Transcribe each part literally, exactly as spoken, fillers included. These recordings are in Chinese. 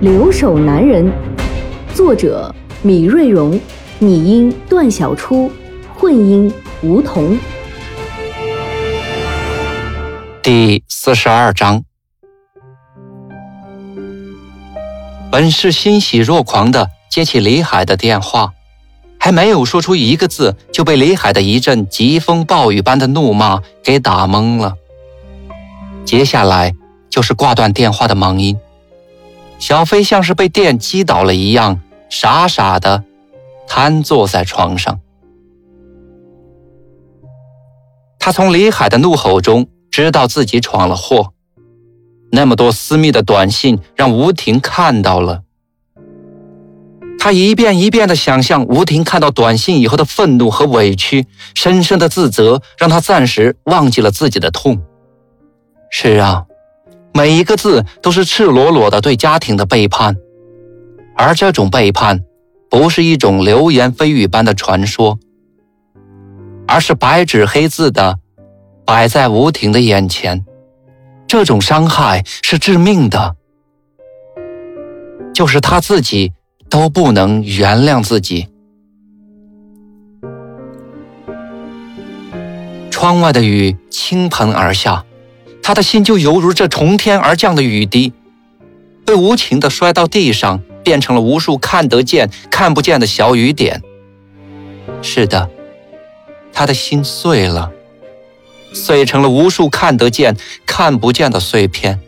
留守男人》，作者米瑞荣，拟音段小初，混音吴桐。第四十二章，本是欣喜若狂地接起李海的电话，还没有说出一个字，就被李海的一阵疾风暴雨般的怒骂给打懵了。接下来就是挂断电话的忙音，小飞像是被电击倒了一样，傻傻地瘫坐在床上。他从李海的怒吼中知道自己闯了祸，那么多私密的短信让吴婷看到了。他一遍一遍地想象吴婷看到短信以后的愤怒和委屈，深深的自责让他暂时忘记了自己的痛。是啊，每一个字都是赤裸裸的对家庭的背叛，而这种背叛不是一种流言蜚语般的传说，而是白纸黑字的摆在吴婷的眼前。这种伤害是致命的，就是他自己都不能原谅自己。窗外的雨倾盆而下，他的心就犹如这从天而降的雨滴，被无情地摔到地上，变成了无数看得见看不见的小雨点。是的，他的心碎了，碎成了无数看得见看不见的碎片。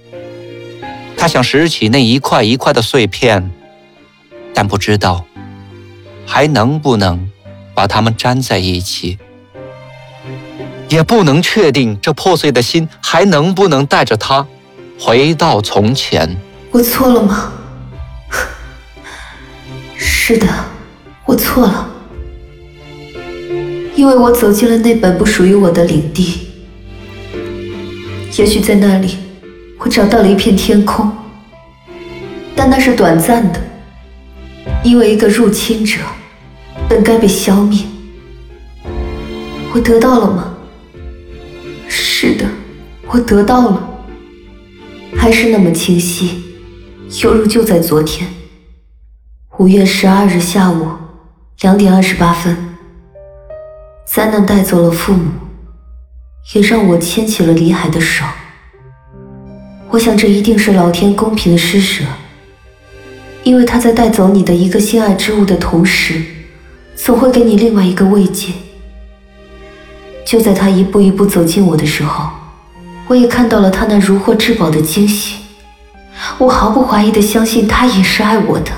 他想拾起那一块一块的碎片，但不知道还能不能把它们粘在一起，也不能确定这破碎的心还能不能带着他回到从前。我错了吗？是的，我错了，因为我走进了那本不属于我的领地，也许在那里我找到了一片天空，但那是短暂的，因为一个入侵者本该被消灭。我得到了吗？是的，我得到了，还是那么清晰，犹如就在昨天五月十二日下午两点二十八分。灾难带走了父母，也让我牵起了李海的手。我想这一定是老天公平施舍，因为他在带走你的一个心爱之物的同时，总会给你另外一个慰藉。就在他一步一步走近我的时候，我也看到了他那如获至宝的惊喜。我毫不怀疑地相信他也是爱我的。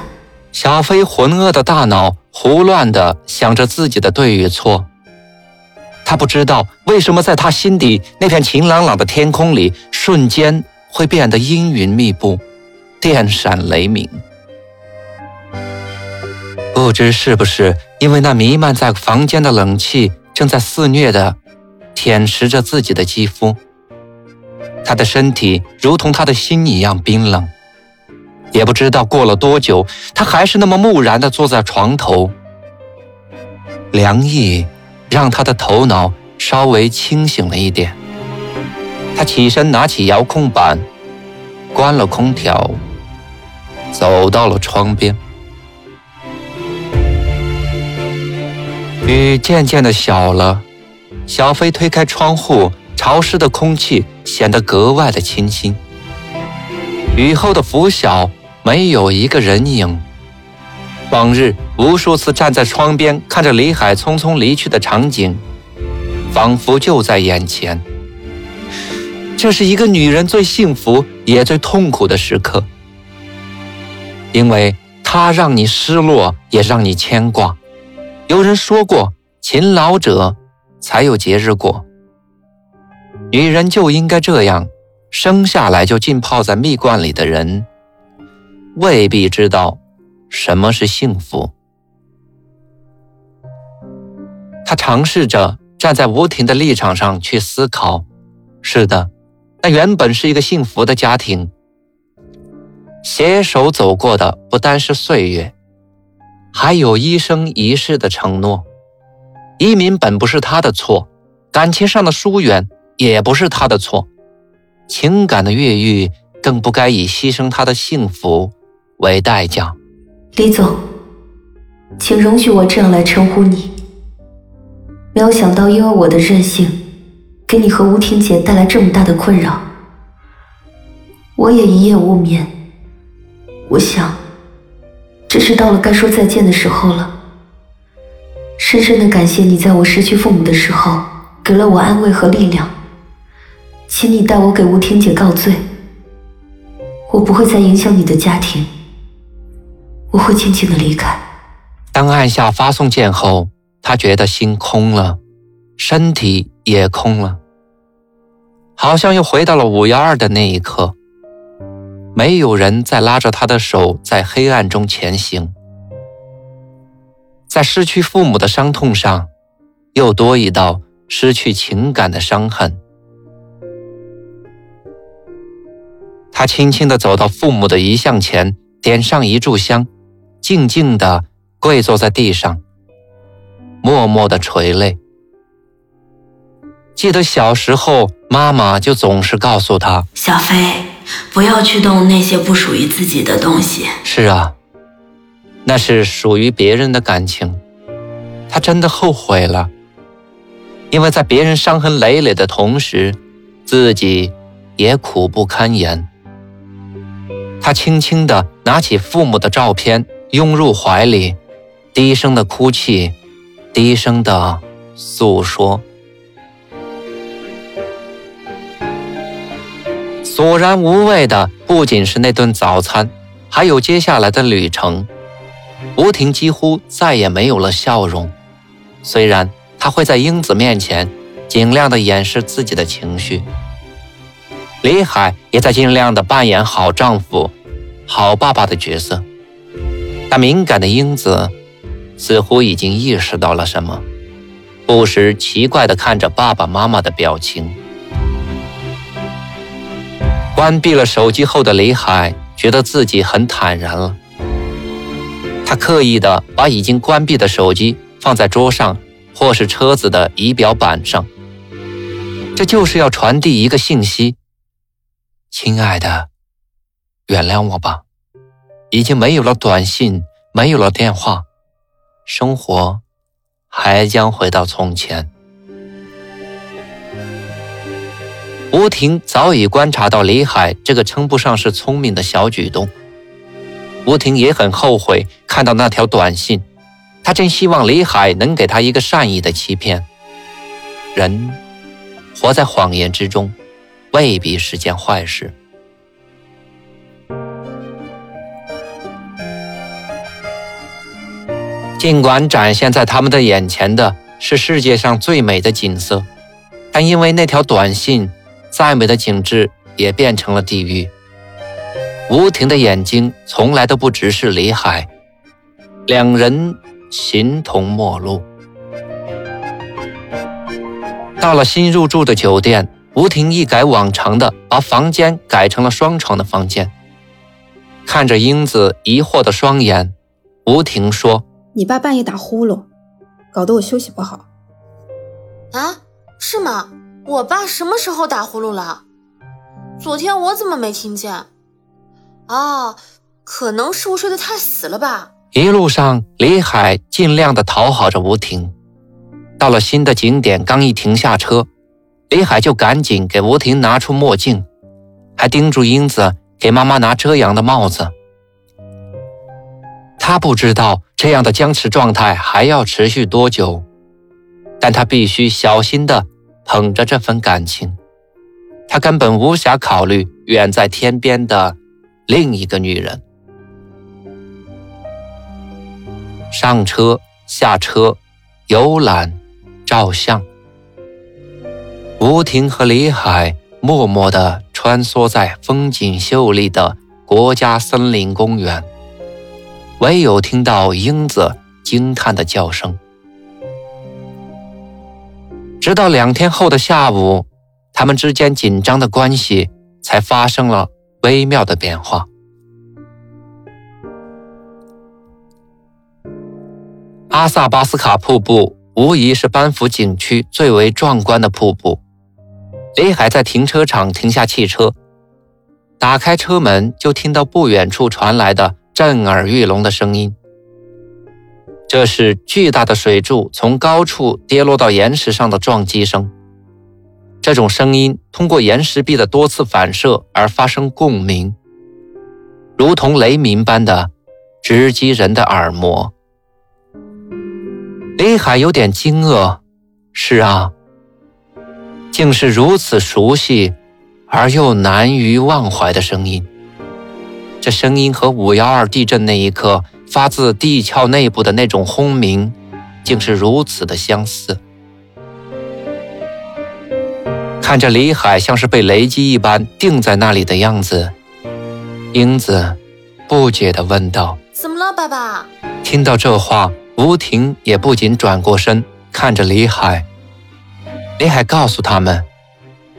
小飞浑噩的大脑胡乱地想着自己的对与错，他不知道为什么在他心底那片晴朗朗的天空里，瞬间会变得阴云密布，电闪雷鸣。不知是不是因为那弥漫在房间的冷气正在肆虐地舔舐着自己的肌肤，他的身体如同他的心一样冰冷。也不知道过了多久，他还是那么木然地坐在床头，凉意让他的头脑稍微清醒了一点。他起身拿起遥控板，关了空调，走到了窗边。雨渐渐的小了，小飞推开窗户，潮湿的空气显得格外的清新。雨后的拂晓，没有一个人影。往日无数次站在窗边看着李海匆匆离去的场景，仿佛就在眼前。这是一个女人最幸福也最痛苦的时刻，因为她让你失落，也让你牵挂。有人说过，勤劳者才有节日果。女人就应该这样，生下来就浸泡在蜜罐里的人，未必知道什么是幸福。他尝试着站在吴婷的立场上去思考，是的，那原本是一个幸福的家庭，携手走过的不单是岁月，还有一生一世的承诺。移民本不是他的错，感情上的疏远也不是他的错，情感的越狱更不该以牺牲他的幸福为代价。李总，请容许我这样来称呼你。没有想到因为我的任性，给你和吴婷姐带来这么大的困扰。我也一夜无眠，我想这是到了该说再见的时候了。深深的感谢你在我失去父母的时候给了我安慰和力量，请你带我给吴婷姐告罪。我不会再影响你的家庭，我会静静的离开。当按下发送键后，他觉得心空了，身体也空了，好像又回到了五一二的那一刻。没有人再拉着他的手在黑暗中前行。在失去父母的伤痛上，又多一道失去情感的伤痕。他轻轻地走到父母的遗像前，点上一炷香，静静地跪坐在地上，默默地垂泪。记得小时候，妈妈就总是告诉他：“小飞，不要去动那些不属于自己的东西。”是啊，那是属于别人的感情。他真的后悔了，因为在别人伤痕累累的同时，自己也苦不堪言。他轻轻地拿起父母的照片，拥入怀里，低声地哭泣，低声地诉说。索然无味的不仅是那顿早餐，还有接下来的旅程。吴婷几乎再也没有了笑容，虽然她会在英子面前尽量的掩饰自己的情绪，李海也在尽量的扮演好丈夫、好爸爸的角色，但敏感的英子似乎已经意识到了什么，不时奇怪地看着爸爸妈妈的表情。关闭了手机后的李海觉得自己很坦然了，他刻意地把已经关闭的手机放在桌上或是车子的仪表板上，这就是要传递一个信息：亲爱的，原谅我吧，已经没有了短信，没有了电话，生活还将回到从前。吴婷早已观察到李海这个称不上是聪明的小举动，吴婷也很后悔看到那条短信，她真希望李海能给她一个善意的欺骗。人活在谎言之中，未必是件坏事。尽管展现在他们的眼前的是世界上最美的景色，但因为那条短信，再美的景致也变成了地狱。吴婷的眼睛从来都不直视李海，两人形同陌路。到了新入住的酒店，吴婷一改往常的把房间改成了双床的房间。看着英子疑惑的双眼，吴婷说：“你爸半夜打呼噜，搞得我休息不好。”啊，是吗？我爸什么时候打呼噜了？昨天我怎么没听见？哦，可能是我睡得太死了吧。一路上，李海尽量地讨好着吴婷。到了新的景点，刚一停下车，李海就赶紧给吴婷拿出墨镜，还叮嘱英子给妈妈拿遮阳的帽子。他不知道这样的僵持状态还要持续多久，但他必须小心地捧着这份感情。他根本无暇考虑远在天边的另一个女人。上车下车，游览照相，吴婷和李海默默地穿梭在风景秀丽的国家森林公园，唯有听到鹰子惊叹的叫声。直到两天后的下午，他们之间紧张的关系才发生了微妙的变化。阿萨巴斯卡瀑布无疑是班夫景区最为壮观的瀑布。李海在停车场停下汽车，打开车门就听到不远处传来的震耳欲聋的声音。这是巨大的水柱从高处跌落到岩石上的撞击声。这种声音通过岩石壁的多次反射而发生共鸣，如同雷鸣般的直击人的耳膜。李海有点惊愕，是啊，竟是如此熟悉而又难于忘怀的声音。这声音和五一二地震那一刻发自地壳内部的那种轰鸣，竟是如此的相似。看着李海像是被雷击一般定在那里的样子，英子不解地问道：“怎么了，爸爸？”听到这话，吴婷也不禁转过身看着李海。李海告诉他们，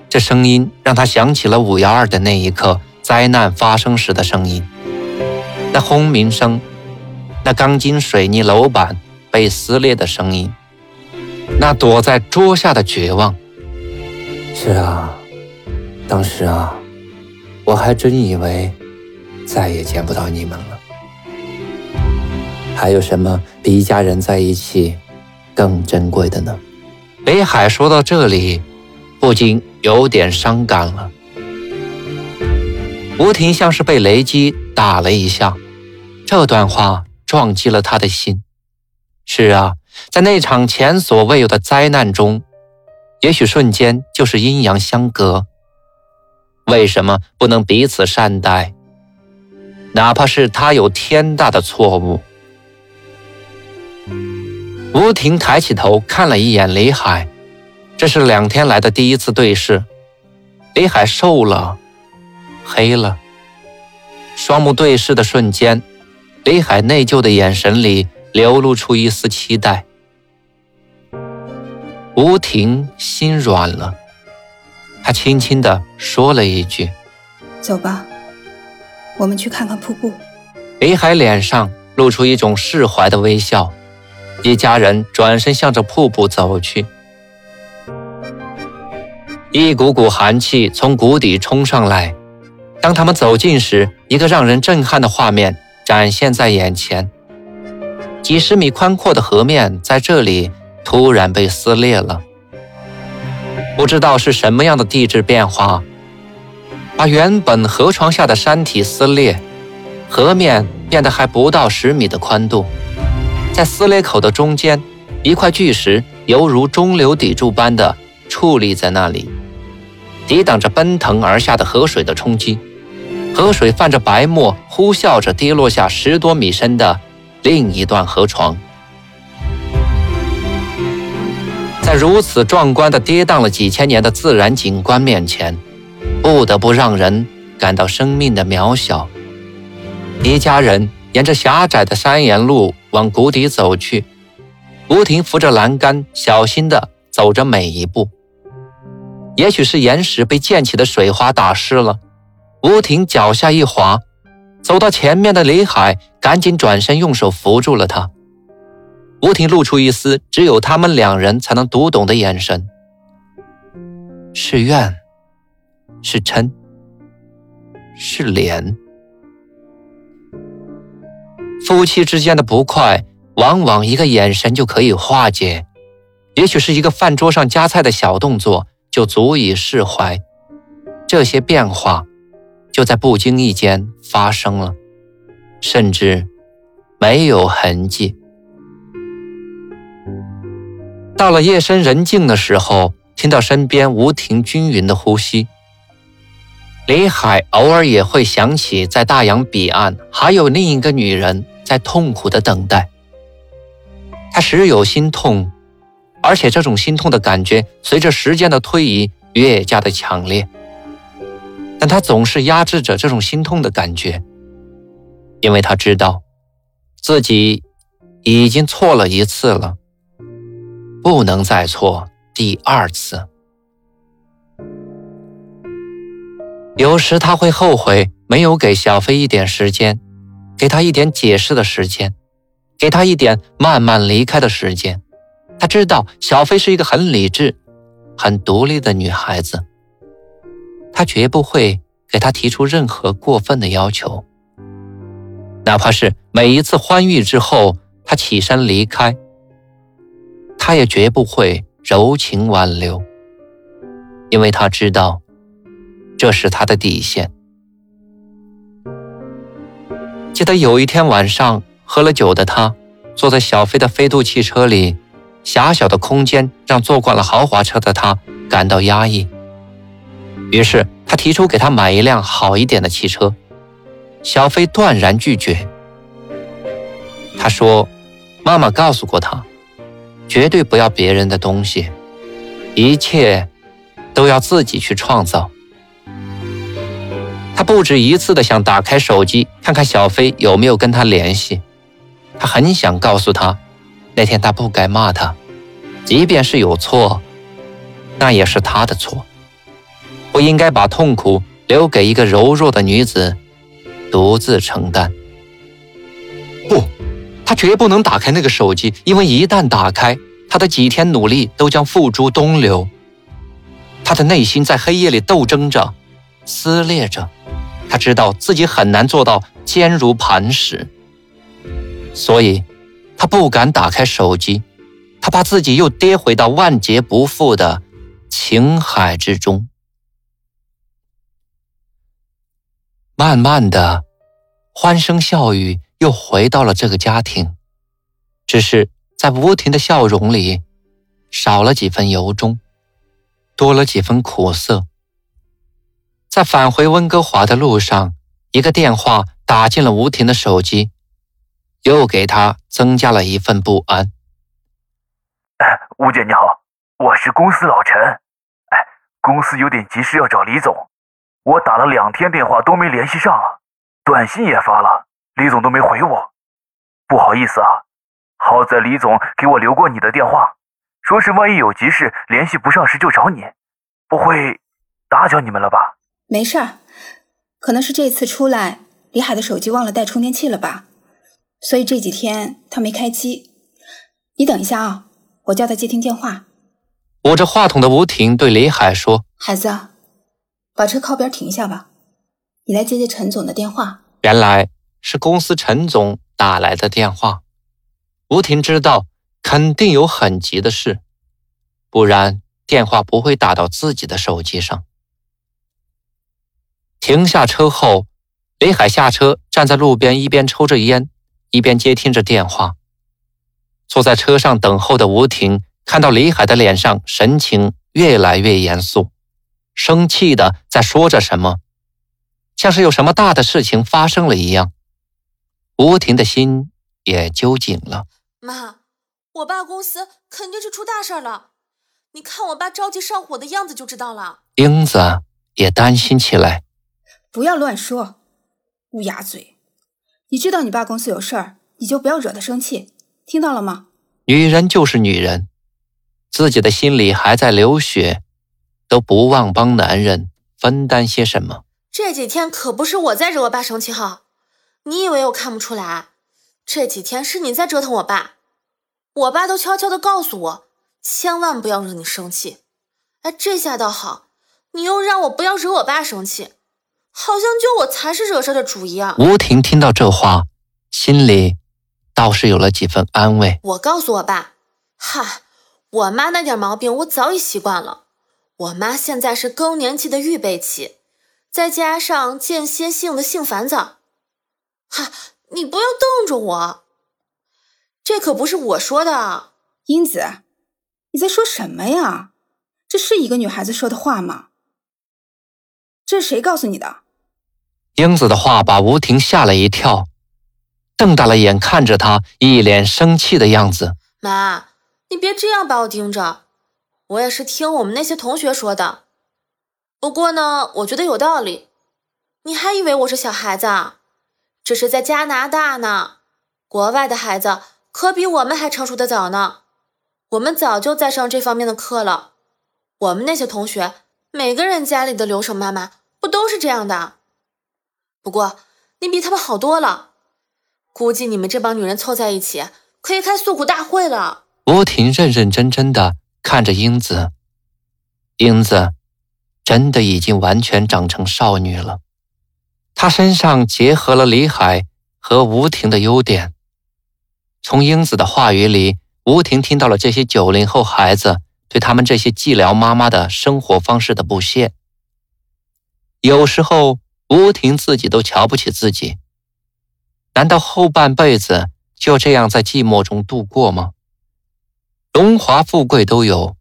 这声音让他想起了五一二的那一刻灾难发生时的声音，那轰鸣声，那钢筋水泥楼板被撕裂的声音，那躲在桌下的绝望。是啊，当时啊，我还真以为再也见不到你们了。还有什么比一家人在一起更珍贵的呢？北海说到这里，不禁有点伤感了。吴婷像是被雷击打了一下，这段话撞击了他的心。是啊，在那场前所未有的灾难中，也许瞬间就是阴阳相隔。为什么不能彼此善待？哪怕是他有天大的错误。吴婷抬起头看了一眼李海，这是两天来的第一次对视。李海瘦了，黑了。双目对视的瞬间，李海内疚的眼神里流露出一丝期待。吴婷心软了，她轻轻地说了一句：“走吧，我们去看看瀑布。”李海脸上露出一种释怀的微笑。一家人转身向着瀑布走去，一股股寒气从谷底冲上来。当他们走近时，一个让人震撼的画面展现在眼前：几十米宽阔的河面在这里突然被撕裂了。不知道是什么样的地质变化，把原本河床下的山体撕裂，河面变得还不到十米的宽度。在撕裂口的中间，一块巨石犹如中流砥柱般的矗立在那里，抵挡着奔腾而下的河水的冲击。河水泛着白沫，呼啸着跌落下十多米深的另一段河床。在如此壮观的跌宕了几千年的自然景观面前，不得不让人感到生命的渺小。一家人沿着狭窄的山岩路往谷底走去，吴婷扶着栏杆，小心地走着每一步。也许是岩石被溅起的水花打湿了，吴婷脚下一滑，走到前面的李海赶紧转身用手扶住了他。吴婷露出一丝只有他们两人才能读懂的眼神，是怨，是嗔，是怜。夫妻之间的不快，往往一个眼神就可以化解，也许是一个饭桌上夹菜的小动作就足以释怀。这些变化就在不经意间发生了，甚至没有痕迹。到了夜深人静的时候，听到身边吴婷均匀的呼吸。李海偶尔也会想起，在大洋彼岸还有另一个女人在痛苦的等待。他时有心痛，而且这种心痛的感觉随着时间的推移越加的强烈。但但他总是压制着这种心痛的感觉，因为他知道自己已经错了一次了，不能再错第二次。有时他会后悔没有给小飞一点时间，给他一点解释的时间，给他一点慢慢离开的时间。他知道小飞是一个很理智、很独立的女孩子，他绝不会给她提出任何过分的要求。哪怕是每一次欢愉之后，他起身离开，他也绝不会柔情挽留，因为他知道这是他的底线。记得有一天晚上，喝了酒的他坐在小飞的飞度汽车里，狭小的空间让坐惯了豪华车的他感到压抑，于是他提出给他买一辆好一点的汽车。小飞断然拒绝，他说妈妈告诉过他，绝对不要别人的东西，一切都要自己去创造。他不止一次地想打开手机看看小飞有没有跟他联系，他很想告诉他那天他不该骂他，即便是有错，那也是他的错，不应该把痛苦留给一个柔弱的女子独自承担。不，他绝不能打开那个手机，因为一旦打开，他的几天努力都将付诸东流。他的内心在黑夜里斗争着，撕裂着，他知道自己很难做到坚如磐石，所以他不敢打开手机，他怕自己又跌回到万劫不复的情海之中。慢慢的，欢声笑语又回到了这个家庭，只是在无停的笑容里，少了几分由衷，多了几分苦涩。在返回温哥华的路上，一个电话打进了无停的手机，又给他增加了一份不安。哎，吴姐你好，我是公司老陈。哎，公司有点急事要找李总，我打了两天电话都没联系上啊，短信也发了，李总都没回我。不好意思啊，好在李总给我留过你的电话，说是万一有急事联系不上时就找你，不会打搅你们了吧？没事儿，可能是这次出来，李海的手机忘了带充电器了吧，所以这几天他没开机。你等一下啊，我叫他接听电话。捂着话筒的吴婷对李海说：“孩子，把车靠边停下吧，你来接接陈总的电话。”原来是公司陈总打来的电话，吴婷知道肯定有很急的事，不然电话不会打到自己的手机上。停下车后，李海下车站在路边，一边抽着烟，一边接听着电话。坐在车上等候的吴婷看到李海的脸上神情越来越严肃，生气的在说着什么，像是有什么大的事情发生了一样。吴婷的心也揪紧了。妈，我爸公司肯定是出大事了，你看我爸着急上火的样子就知道了。英子也担心起来。不要乱说，乌鸦嘴，你知道你爸公司有事儿，你就不要惹他生气，听到了吗？女人就是女人，自己的心里还在流血，都不忘帮男人分担些什么。这几天可不是我在惹我爸生气哈，你以为我看不出来？这几天是你在折腾我爸，我爸都悄悄地告诉我，千万不要惹你生气。哎，这下倒好，你又让我不要惹我爸生气，好像就我才是惹事的主一样。吴婷听到这话，心里倒是有了几分安慰。我告诉我爸，嗨，我妈那点毛病我早已习惯了。我妈现在是更年期的预备期，再加上间歇性的性烦躁。哈，你不要瞪着我，这可不是我说的。英子，你在说什么呀？这是一个女孩子说的话吗？这是谁告诉你的？英子的话把吴婷吓了一跳，瞪大了眼看着她，一脸生气的样子。妈，你别这样把我盯着，我也是听我们那些同学说的，不过呢，我觉得有道理，你还以为我是小孩子啊？只是在加拿大呢，国外的孩子可比我们还成熟的早呢。我们早就在上这方面的课了。我们那些同学，每个人家里的留守妈妈不都是这样的？不过你比他们好多了。估计你们这帮女人凑在一起，可以开诉苦大会了。吴婷认认真真的看着英子，英子真的已经完全长成少女了。她身上结合了李海和吴婷的优点。从英子的话语里，吴婷听到了这些九零后孩子对他们这些寂寥妈妈的生活方式的不屑。有时候吴婷自己都瞧不起自己，难道后半辈子就这样在寂寞中度过吗？荣华富贵都有，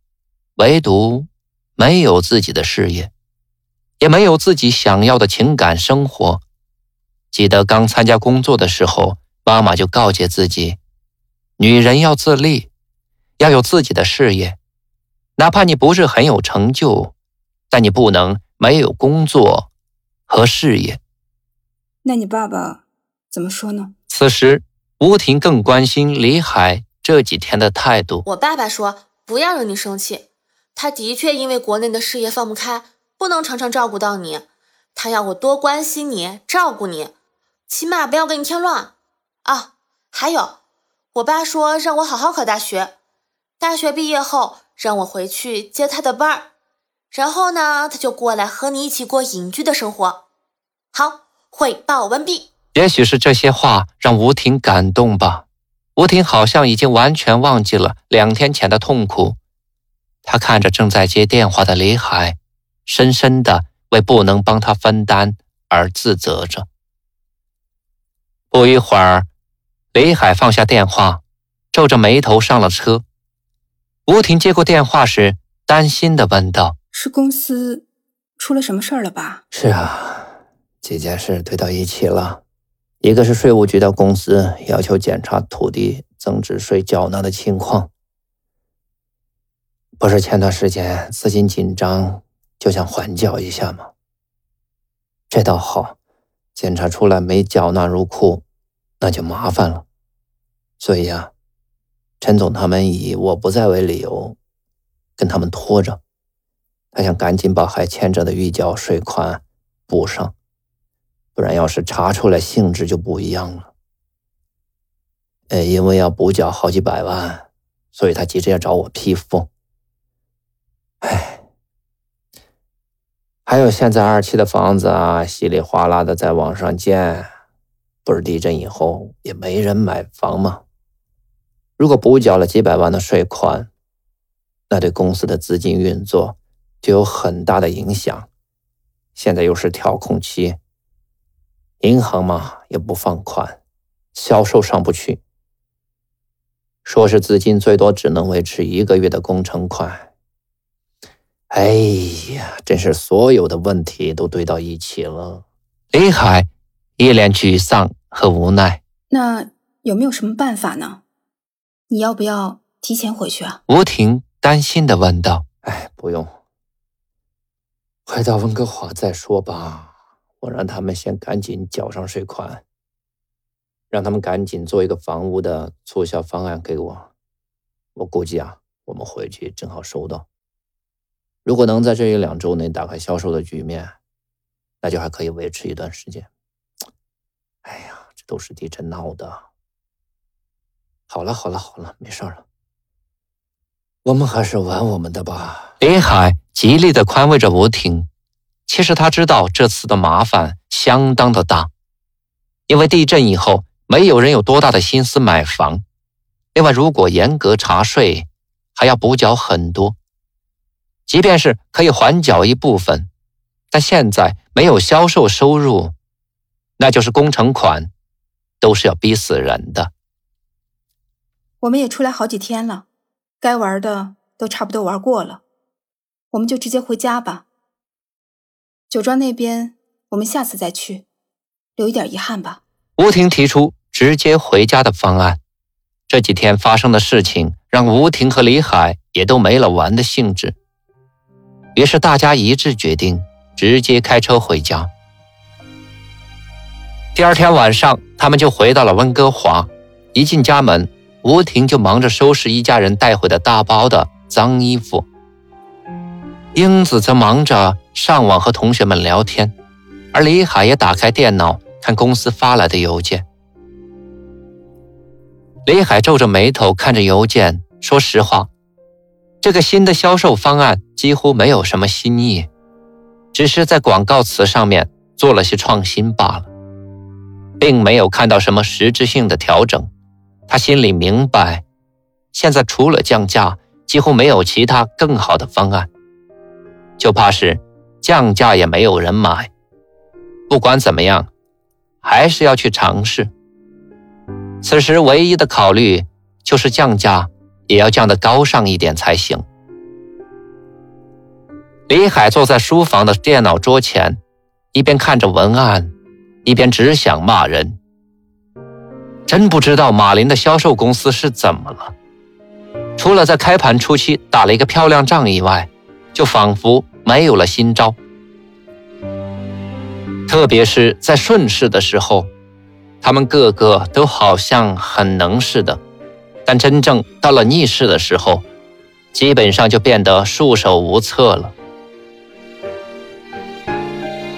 唯独没有自己的事业，也没有自己想要的情感生活。记得刚参加工作的时候，妈妈就告诫自己，女人要自立，要有自己的事业，哪怕你不是很有成就，但你不能没有工作和事业。那你爸爸怎么说呢？此时吴婷更关心李海这几天的态度。我爸爸说不要让你生气，他的确因为国内的事业放不开，不能常常照顾到你，他要我多关心你，照顾你，起码不要给你添乱啊。还有我爸说让我好好考大学，大学毕业后让我回去接他的班儿，然后呢他就过来和你一起过隐居的生活。好，汇报完毕。也许是这些话让吴婷感动吧，吴婷好像已经完全忘记了两天前的痛苦。他看着正在接电话的李海，深深地为不能帮他分担而自责着。不一会儿，李海放下电话，皱着眉头上了车。吴婷接过电话时，担心地问道：“是公司出了什么事儿了吧？”“是啊，几件事堆到一起了。一个是税务局到公司要求检查土地增值税缴纳的情况。不是前段时间资金紧张，就想缓缴一下吗？这倒好，检查出来没缴纳入库，那就麻烦了。所以啊，陈总他们以我不在为理由，跟他们拖着，他想赶紧把还欠着的预缴税款补上，不然要是查出来性质就不一样了。呃，因为要补缴好几百万，所以他急着要找我批复。哎，还有现在二期的房子啊，稀里哗啦的在往上建，不是地震以后也没人买房吗？如果补缴了几百万的税款，那对公司的资金运作就有很大的影响。现在又是调控期，银行嘛也不放款，销售上不去，说是资金最多只能维持一个月的工程款。哎呀，真是所有的问题都堆到一起了。李海一脸沮丧和无奈。那有没有什么办法呢？你要不要提前回去啊？吴婷担心地问道。哎，不用，回到温哥华再说吧。我让他们先赶紧缴上税款，让他们赶紧做一个房屋的促销方案给我。我估计啊，我们回去正好收到。如果能在这一两周内打开销售的局面，那就还可以维持一段时间。哎呀，这都是地震闹的。好了好了好了，没事了，我们还是玩我们的吧。李海极力地宽慰着吴婷，其实他知道这次的麻烦相当的大，因为地震以后没有人有多大的心思买房，另外如果严格查税，还要补缴很多。即便是可以缓缴一部分，但现在没有销售收入，那就是工程款，都是要逼死人的。我们也出来好几天了，该玩的都差不多玩过了，我们就直接回家吧。酒庄那边我们下次再去，留一点遗憾吧。吴婷提出直接回家的方案。这几天发生的事情让吴婷和李海也都没了玩的兴致，于是大家一致决定直接开车回家。第二天晚上，他们就回到了温哥华。一进家门，吴婷就忙着收拾一家人带回的大包的脏衣服，英子则忙着上网和同学们聊天，而李海也打开电脑看公司发来的邮件。李海皱着眉头看着邮件，说实话，这个新的销售方案几乎没有什么新意，只是在广告词上面做了些创新罢了，并没有看到什么实质性的调整。他心里明白，现在除了降价，几乎没有其他更好的方案，就怕是降价也没有人买。不管怎么样，还是要去尝试。此时唯一的考虑就是降价也要降得高尚一点才行。李海坐在书房的电脑桌前，一边看着文案，一边只想骂人。真不知道马林的销售公司是怎么了，除了在开盘初期打了一个漂亮仗以外，就仿佛没有了新招。特别是在顺势的时候，他们个个都好像很能似的，但真正到了逆势的时候，基本上就变得束手无策了。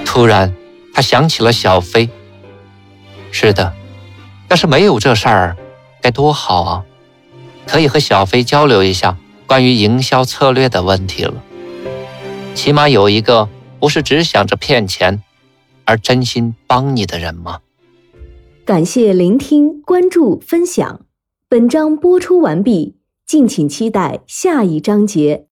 突然他想起了小飞，是的，要是没有这事儿该多好啊，可以和小飞交流一下关于营销策略的问题了，起码有一个不是只想着骗钱而真心帮你的人嘛。感谢聆听，关注分享，本章播出完毕，敬请期待下一章节。